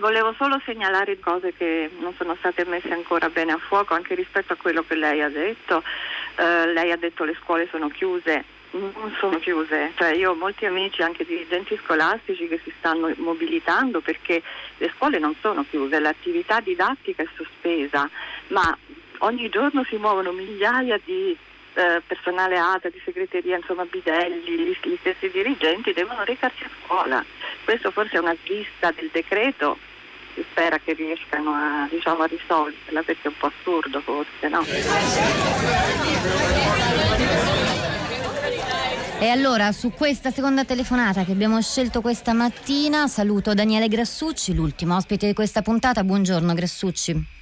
Volevo solo segnalare cose che non sono state messe ancora bene a fuoco anche rispetto a quello che lei ha detto. Lei ha detto le scuole sono chiuse, non sono chiuse, cioè io ho molti amici anche dirigenti scolastici che si stanno mobilitando perché le scuole non sono chiuse, l'attività didattica è sospesa, ma ogni giorno si muovono migliaia di personale ATA, di segreteria, insomma bidelli, gli stessi dirigenti devono recarsi a scuola. Questo forse è una svista del decreto, si spera che riescano a, diciamo, a risolverla perché è un po' assurdo forse, no? E allora su questa seconda telefonata che abbiamo scelto questa mattina saluto Daniele Grassucci, l'ultimo ospite di questa puntata. Buongiorno Grassucci.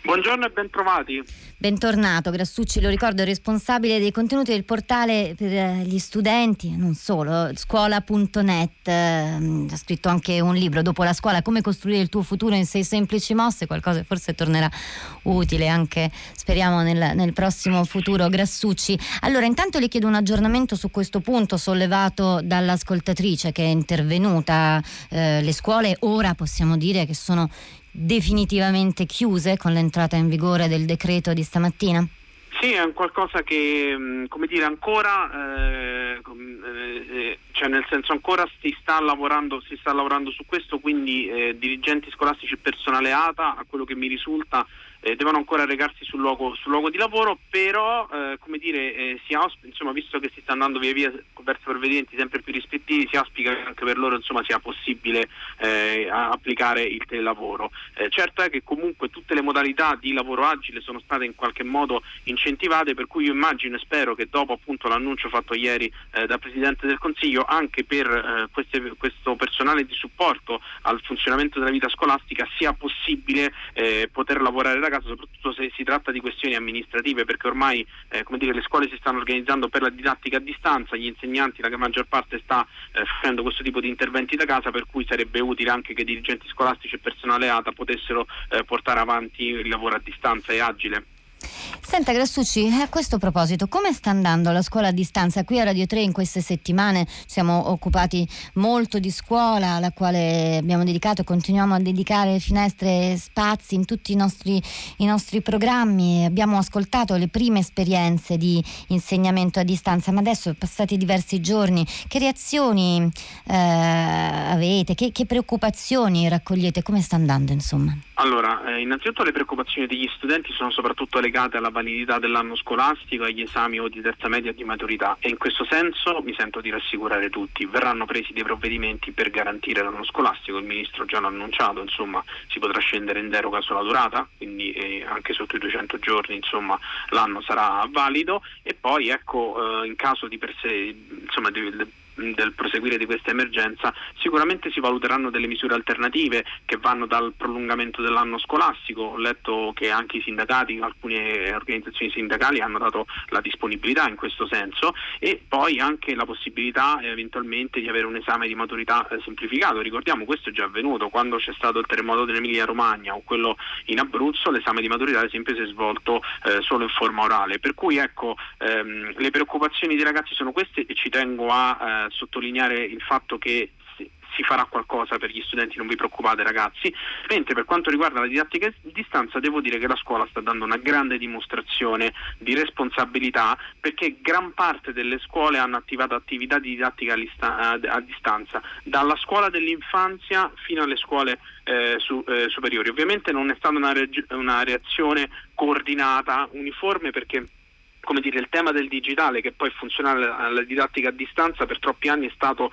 Buongiorno e bentrovati. Bentornato Grassucci, lo ricordo, è responsabile dei contenuti del portale per gli studenti, non solo, scuola.net. Ha scritto anche un libro, Dopo la scuola, come costruire il tuo futuro in 6 semplici mosse, qualcosa che forse tornerà utile anche, speriamo, nel prossimo futuro. Grassucci, allora intanto le chiedo un aggiornamento su questo punto sollevato dall'ascoltatrice che è intervenuta. Le scuole ora possiamo dire che sono definitivamente chiuse con l'entrata in vigore del decreto di stamattina? Sì, è un qualcosa che, come dire, ancora cioè nel senso ancora si sta lavorando su questo, quindi dirigenti scolastici e personale ATA, a quello che mi risulta, devono ancora recarsi sul luogo di lavoro, però si auspica, insomma, visto che si sta andando via via verso provvedimenti sempre più rispettivi, si auspica che anche per loro, insomma, sia possibile applicare il telelavoro. Certo è che comunque tutte le modalità di lavoro agile sono state in qualche modo incentivate, per cui io immagino e spero che dopo appunto l'annuncio fatto ieri dal Presidente del Consiglio anche per questo personale di supporto al funzionamento della vita scolastica sia possibile poter lavorare da casa, soprattutto se si tratta di questioni amministrative, perché ormai le scuole si stanno organizzando per la didattica a distanza, gli insegnanti, la maggior parte sta facendo questo tipo di interventi da casa, per cui sarebbe utile anche che dirigenti scolastici e personale ATA potessero portare avanti il lavoro a distanza e agile. Senta Grassucci, a questo proposito, come sta andando la scuola a distanza? Qui a Radio 3 in queste settimane siamo occupati molto di scuola, alla quale abbiamo dedicato e continuiamo a dedicare finestre e spazi in tutti i nostri programmi. Abbiamo ascoltato le prime esperienze di insegnamento a distanza, ma adesso passati diversi giorni, che reazioni avete? Che preoccupazioni raccogliete? Come sta andando, insomma? Allora, innanzitutto le preoccupazioni degli studenti sono soprattutto legate alla validità dell'anno scolastico e agli esami o di terza media di maturità, e in questo senso mi sento di rassicurare tutti. Verranno presi dei provvedimenti per garantire l'anno scolastico, il ministro già l'ha annunciato, insomma si potrà scendere in deroga sulla durata, quindi anche sotto i 200 giorni insomma l'anno sarà valido, e poi ecco in caso di del proseguire di questa emergenza sicuramente si valuteranno delle misure alternative che vanno dal prolungamento dell'anno scolastico. Ho letto che anche i sindacati, alcune organizzazioni sindacali hanno dato la disponibilità in questo senso, e poi anche la possibilità eventualmente di avere un esame di maturità semplificato. Ricordiamo, questo è già avvenuto quando c'è stato il terremoto dell'Emilia Romagna o quello in Abruzzo, l'esame di maturità ad esempio si è svolto solo in forma orale, per cui ecco le preoccupazioni dei ragazzi sono queste, e ci tengo a sottolineare il fatto che si farà qualcosa per gli studenti, non vi preoccupate ragazzi. Mentre per quanto riguarda la didattica a distanza, devo dire che la scuola sta dando una grande dimostrazione di responsabilità, perché gran parte delle scuole hanno attivato attività di didattica a distanza, dalla scuola dell'infanzia fino alle scuole superiori. Ovviamente non è stata una reazione coordinata, uniforme, perché il tema del digitale, che poi è funzionale alla didattica a distanza, per troppi anni è stato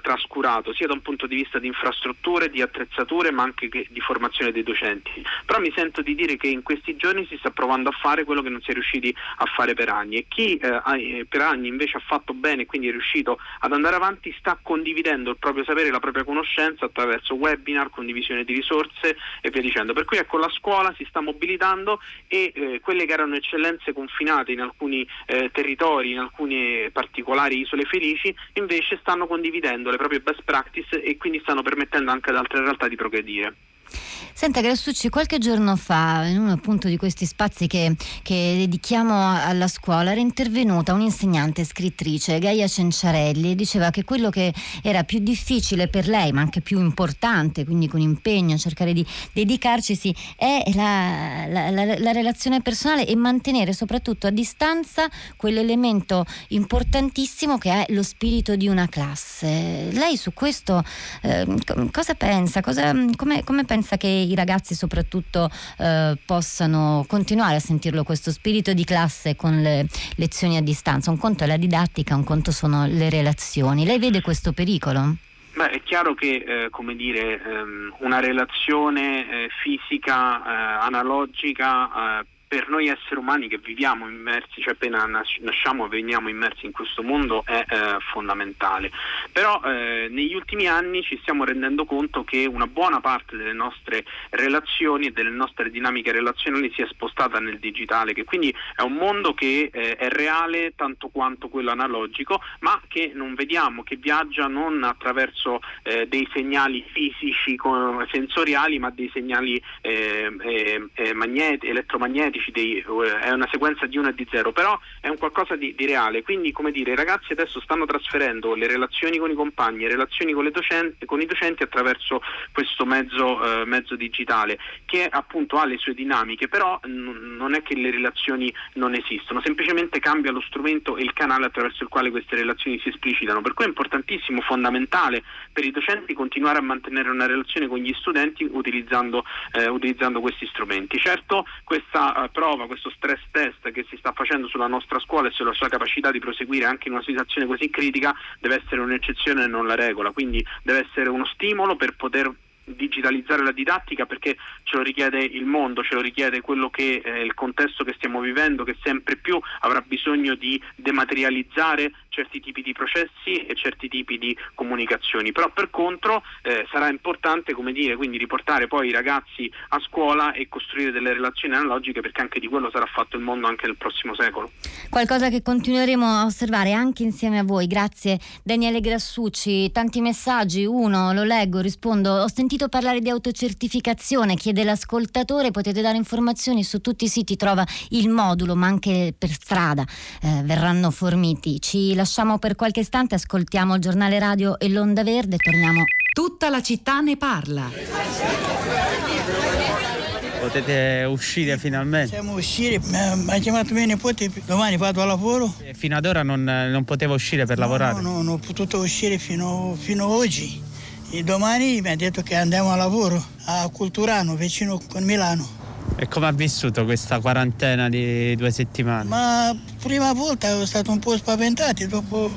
trascurato, sia da un punto di vista di infrastrutture, di attrezzature, ma anche di formazione dei docenti. Però mi sento di dire che in questi giorni si sta provando a fare quello che non si è riusciti a fare per anni, e chi per anni invece ha fatto bene e quindi è riuscito ad andare avanti sta condividendo il proprio sapere e la propria conoscenza attraverso webinar, condivisione di risorse e via dicendo. Per cui ecco, la scuola si sta mobilitando, e quelle che erano eccellenze confinate in alcuni territori, in alcune particolari isole felici, invece stanno condividendo le proprie best practice e quindi stanno permettendo anche ad altre realtà di progredire. Senta Grassucci, qualche giorno fa in uno appunto di questi spazi che dedichiamo alla scuola era intervenuta un'insegnante scrittrice, Gaia Cenciarelli, e diceva che quello che era più difficile per lei, ma anche più importante, quindi con impegno cercare di dedicarcisi, è la relazione personale e mantenere soprattutto a distanza quell'elemento importantissimo che è lo spirito di una classe. Lei su questo cosa pensa? Come pensa che i ragazzi soprattutto possano continuare a sentirlo questo spirito di classe con le lezioni a distanza? Un conto è la didattica, un conto sono le relazioni. Lei vede questo pericolo? Beh, è chiaro che una relazione fisica, analogica, per noi esseri umani che viviamo immersi, cioè appena nasciamo veniamo immersi in questo mondo, è fondamentale. Però negli ultimi anni ci stiamo rendendo conto che una buona parte delle nostre relazioni e delle nostre dinamiche relazionali si è spostata nel digitale, che quindi è un mondo che è reale tanto quanto quello analogico, ma che non vediamo, che viaggia non attraverso dei segnali fisici sensoriali, ma dei segnali elettromagnetici. È una sequenza di 1 e di 0, però è un qualcosa di reale. Quindi i ragazzi adesso stanno trasferendo le relazioni con i compagni, le relazioni con i docenti attraverso questo mezzo digitale, che appunto ha le sue dinamiche, però non è che le relazioni non esistono, semplicemente cambia lo strumento e il canale attraverso il quale queste relazioni si esplicitano. Per cui è importantissimo, fondamentale per i docenti continuare a mantenere una relazione con gli studenti utilizzando questi strumenti. Certo, questo stress test che si sta facendo sulla nostra scuola e sulla sua capacità di proseguire anche in una situazione così critica deve essere un'eccezione e non la regola, quindi deve essere uno stimolo per poter digitalizzare la didattica, perché ce lo richiede il mondo, ce lo richiede quello che il contesto che stiamo vivendo, che sempre più avrà bisogno di dematerializzare certi tipi di processi e certi tipi di comunicazioni, però per contro sarà importante, come dire, quindi riportare poi i ragazzi a scuola e costruire delle relazioni analogiche, perché anche di quello sarà fatto il mondo anche nel prossimo secolo. Qualcosa che continueremo a osservare anche insieme a voi. Grazie Daniele Grassucci. Tanti messaggi, uno lo leggo, rispondo: ho sentito parlare di autocertificazione, chiede l'ascoltatore, potete dare informazioni su tutti i siti, trova il modulo, ma anche per strada verranno forniti. Ci lasciamo per qualche istante, ascoltiamo il giornale radio e l'onda verde, torniamo. Tutta la città ne parla. Potete uscire finalmente. Possiamo uscire, mi ha chiamato mio nipote, domani vado a lavoro. E fino ad ora non potevo uscire per lavorare? No, non ho potuto uscire fino ad oggi. E domani mi ha detto che andiamo a lavoro a Culturano, vicino con Milano. E come ha vissuto questa quarantena di 2 settimane? Ma prima volta ero stato un po' spaventato, dopo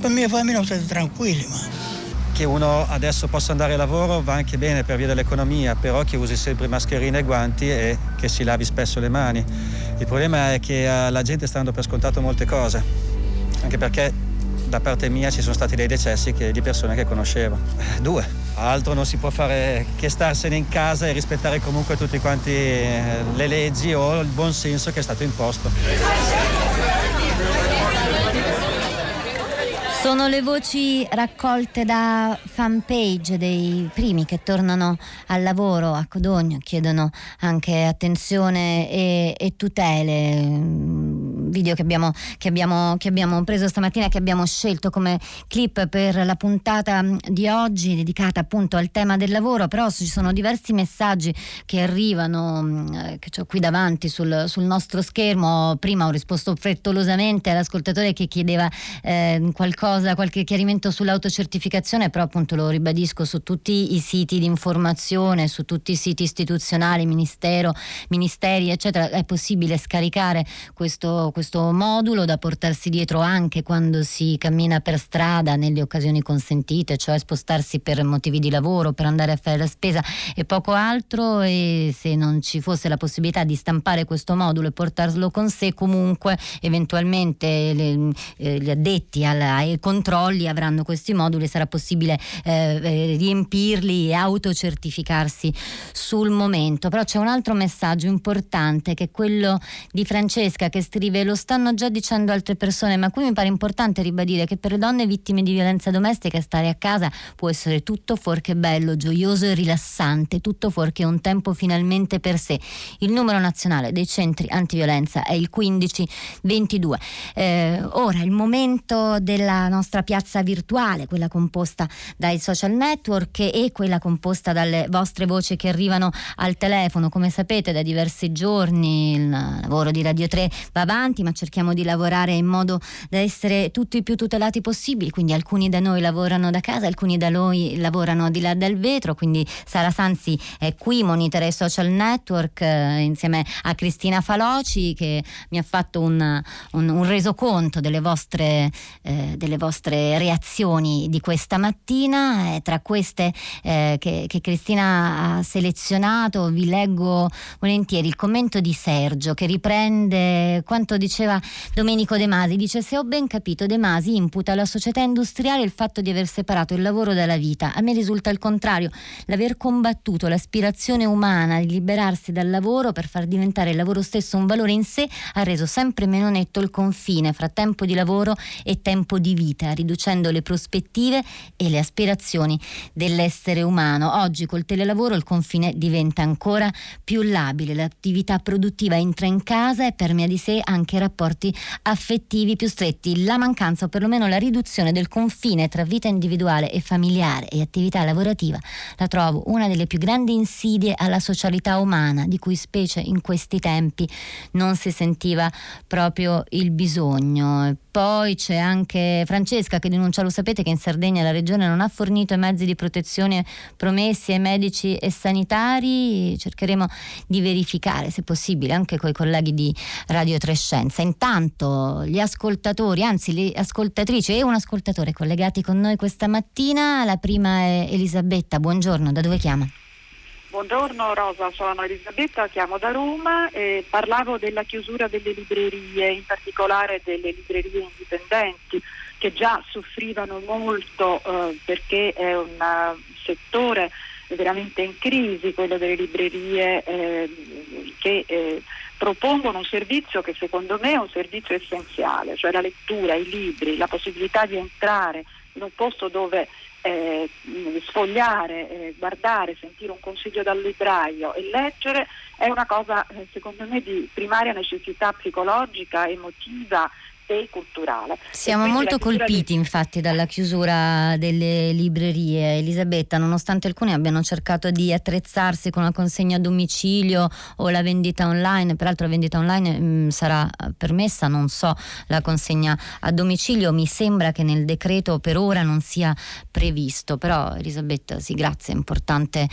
la mia famiglia è stata tranquilla. Che uno adesso possa andare a lavoro va anche bene per via dell'economia, però che usi sempre mascherine e guanti e che si lavi spesso le mani. Il problema è che la gente sta dando per scontato molte cose, anche perché da parte mia ci sono stati dei decessi di persone che conoscevo. 2. Altro non si può fare che starsene in casa e rispettare comunque tutti quanti le leggi o il buon senso che è stato imposto. Sono le voci raccolte da fanpage dei primi che tornano al lavoro a Codogno, chiedono anche attenzione e tutele. Video che abbiamo preso stamattina, che abbiamo scelto come clip per la puntata di oggi dedicata appunto al tema del lavoro, però ci sono diversi messaggi che arrivano, che ho qui davanti sul nostro schermo. Prima ho risposto frettolosamente all'ascoltatore che chiedeva qualche chiarimento sull'autocertificazione, però appunto lo ribadisco, su tutti i siti di informazione, su tutti i siti istituzionali, ministeri eccetera, è possibile scaricare questo modulo da portarsi dietro anche quando si cammina per strada nelle occasioni consentite, cioè spostarsi per motivi di lavoro, per andare a fare la spesa e poco altro. E se non ci fosse la possibilità di stampare questo modulo e portarlo con sé, comunque eventualmente gli addetti ai controlli avranno questi moduli, sarà possibile riempirli e autocertificarsi sul momento. Però c'è un altro messaggio importante, che è quello di Francesca, che scrive: lo stanno già dicendo altre persone, ma qui mi pare importante ribadire che per le donne vittime di violenza domestica stare a casa può essere tutto fuorché bello, gioioso e rilassante, tutto fuorché un tempo finalmente per sé. Il numero nazionale dei centri antiviolenza è il 1522. Ora è il momento della nostra piazza virtuale, quella composta dai social network e quella composta dalle vostre voci che arrivano al telefono. Come sapete, da diversi giorni il lavoro di Radio 3 va avanti, ma cerchiamo di lavorare in modo da essere tutti i più tutelati possibili, quindi alcuni da noi lavorano da casa, alcuni da noi lavorano di là dal vetro, quindi Sara Sanzi è qui, monitora i social network insieme a Cristina Faloci, che mi ha fatto un resoconto delle vostre reazioni di questa mattina. Tra queste che Cristina ha selezionato vi leggo volentieri il commento di Sergio, che riprende quanto diceva Domenico De Masi. Dice: se ho ben capito, De Masi imputa alla società industriale il fatto di aver separato il lavoro dalla vita. A me risulta il contrario, l'aver combattuto l'aspirazione umana di liberarsi dal lavoro per far diventare il lavoro stesso un valore in sé ha reso sempre meno netto il confine fra tempo di lavoro e tempo di vita, riducendo le prospettive e le aspirazioni dell'essere umano. Oggi col telelavoro il confine diventa ancora più labile, l'attività produttiva entra in casa e permea di sé anche rapporti affettivi più stretti. La mancanza, o perlomeno la riduzione del confine tra vita individuale e familiare e attività lavorativa, la trovo una delle più grandi insidie alla socialità umana, di cui specie in questi tempi non si sentiva proprio il bisogno. Poi c'è anche Francesca che denuncia: lo sapete che in Sardegna la regione non ha fornito i mezzi di protezione promessi ai medici e sanitari, cercheremo di verificare se possibile anche coi colleghi di Radio 3 Scienza. Intanto gli ascoltatori, anzi le ascoltatrici e un ascoltatore collegati con noi questa mattina. La prima è Elisabetta, buongiorno, da dove chiama? Buongiorno Rosa, sono Elisabetta, chiamo da Roma e parlavo della chiusura delle librerie, in particolare delle librerie indipendenti che già soffrivano molto perché è un settore veramente in crisi, quello delle librerie che propongono un servizio che secondo me è un servizio essenziale, cioè la lettura, i libri, la possibilità di entrare in un posto dove sfogliare, guardare, sentire un consiglio dal libraio e leggere è una cosa secondo me di primaria necessità psicologica, emotiva e culturale. Siamo molto colpiti infatti dalla chiusura delle librerie, Elisabetta, nonostante alcuni abbiano cercato di attrezzarsi con la consegna a domicilio o la vendita online. Peraltro la vendita online sarà permessa, non so la consegna a domicilio, mi sembra che nel decreto per ora non sia previsto, però Elisabetta sì, grazie, è importante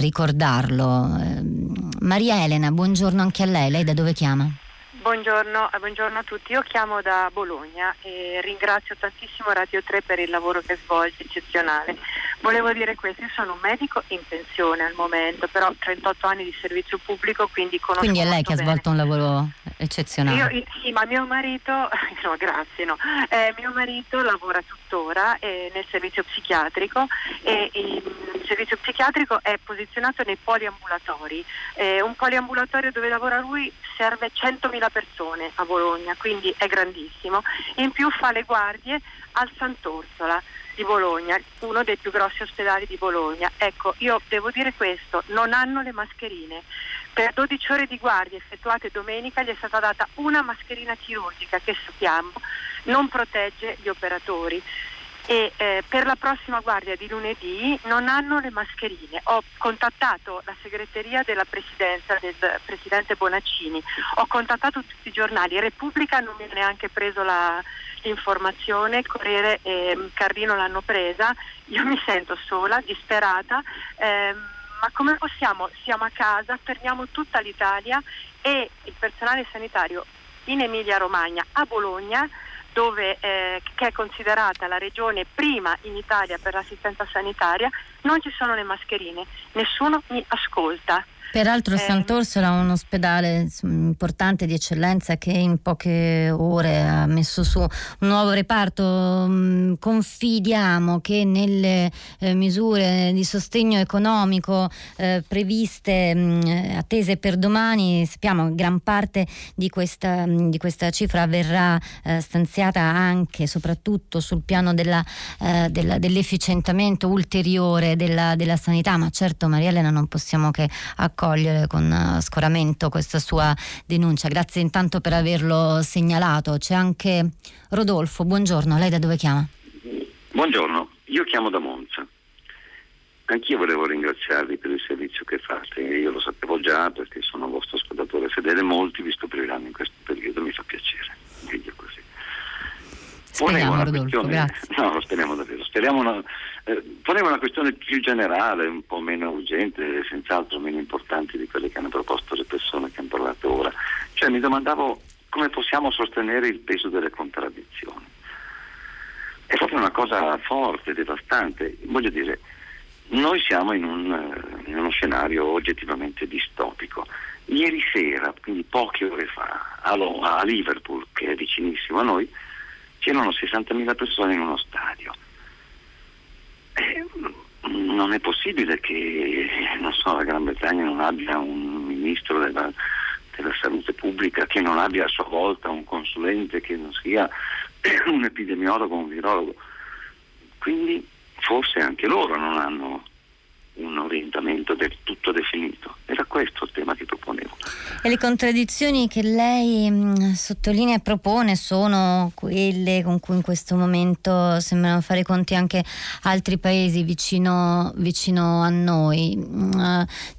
ricordarlo. Maria Elena, buongiorno anche a lei, lei da dove chiama? Buongiorno a tutti, io chiamo da Bologna e ringrazio tantissimo Radio 3 per il lavoro che svolge, eccezionale. Volevo dire questo, io sono un medico in pensione al momento, però 38 anni di servizio pubblico, quindi conosco. Quindi è lei che ha svolto un lavoro eccezionale. Sì, ma mio marito, no grazie, no, mio marito lavora tuttora nel servizio psichiatrico e il servizio psichiatrico è posizionato nei poliambulatori, un poliambulatorio dove lavora lui serve 100.000 persone a Bologna, quindi è grandissimo, e in più fa le guardie al Sant'Orsola di Bologna, uno dei più grossi ospedali di Bologna. Ecco, io devo dire questo, non hanno le mascherine. Per 12 ore di guardie effettuate domenica gli è stata data una mascherina chirurgica che sappiamo non protegge gli operatori. E per la prossima guardia di lunedì non hanno le mascherine. Ho contattato la segreteria della presidenza del presidente Bonaccini, ho contattato tutti i giornali, Repubblica non mi ha neanche preso l'informazione, Corriere e Carlino l'hanno presa, io mi sento sola, disperata, ma come possiamo? Siamo a casa, fermiamo tutta l'Italia e il personale sanitario in Emilia-Romagna, a Bologna, dove che è considerata la regione prima in Italia per l'assistenza sanitaria, non ci sono le mascherine, nessuno mi ascolta. Peraltro Sant'Orsola è un ospedale importante di eccellenza che in poche ore ha messo su un nuovo reparto. Confidiamo che nelle misure di sostegno economico previste, attese per domani, sappiamo che gran parte di questa cifra verrà stanziata anche soprattutto sul piano dell'efficientamento ulteriore della sanità, ma certo Maria Elena non possiamo che accogliere con scoramento questa sua denuncia. Grazie intanto per averlo segnalato. C'è anche Rodolfo, buongiorno, lei da dove chiama? Buongiorno, io chiamo da Monza. Anch'io volevo ringraziarvi per il servizio che fate, io lo sapevo già perché sono vostro ascoltatore fedele, molti vi scopriranno in questo periodo, mi fa piacere, quindi è così. Speriamo, Rodolfo, grazie. No, lo speriamo davvero. Ponevo una questione più generale, un po' meno urgente, senz'altro meno importante di quelle che hanno proposto le persone che hanno parlato ora. Cioè mi domandavo come possiamo sostenere il peso delle contraddizioni. È proprio una cosa forte, devastante. Voglio dire, noi siamo in uno scenario oggettivamente distopico. Ieri sera, quindi poche ore fa, a Liverpool, che è vicinissimo a noi, c'erano 60.000 persone in uno stadio. Non è possibile che la Gran Bretagna non abbia un ministro della salute pubblica, che non abbia a sua volta un consulente, che non sia un epidemiologo, un virologo. Quindi forse anche loro non hanno un orientamento del tutto definito. Era questo il tema che proponevo. E le contraddizioni che lei sottolinea e propone sono quelle con cui in questo momento sembrano fare conti anche altri paesi vicino a noi.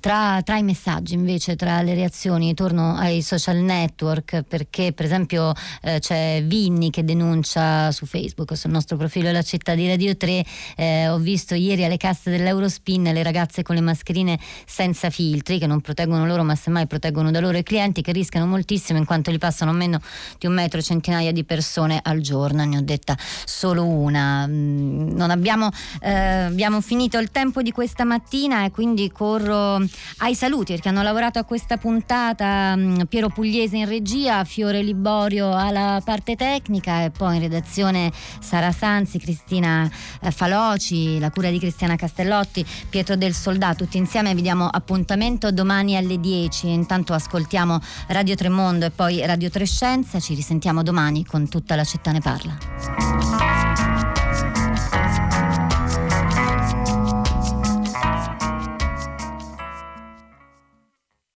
Tra i messaggi invece, tra le reazioni, torno ai social network, perché per esempio c'è Vinni che denuncia su Facebook, sul nostro profilo La Città di Radio 3, ho visto ieri alle casse dell'Eurospin le ragazze con le mascherine senza filtri che non proteggono loro ma semmai proteggono da loro i clienti, che rischiano moltissimo in quanto li passano a meno di un metro centinaia di persone al giorno. Ne ho detta solo una. Non abbiamo, abbiamo finito il tempo di questa mattina e quindi corro ai saluti perché hanno lavorato a questa puntata Piero Pugliese in regia, Fiore Liborio alla parte tecnica e poi in redazione Sara Sanzi, Cristina Faloci, la cura di Cristiana Castellotti, Pietro Del Soldato. Tutti insieme vi diamo appuntamento domani alle 10. Intanto ascoltiamo Radio Tremondo e poi Radio Trescenza. Ci risentiamo domani con Tutta la città ne parla.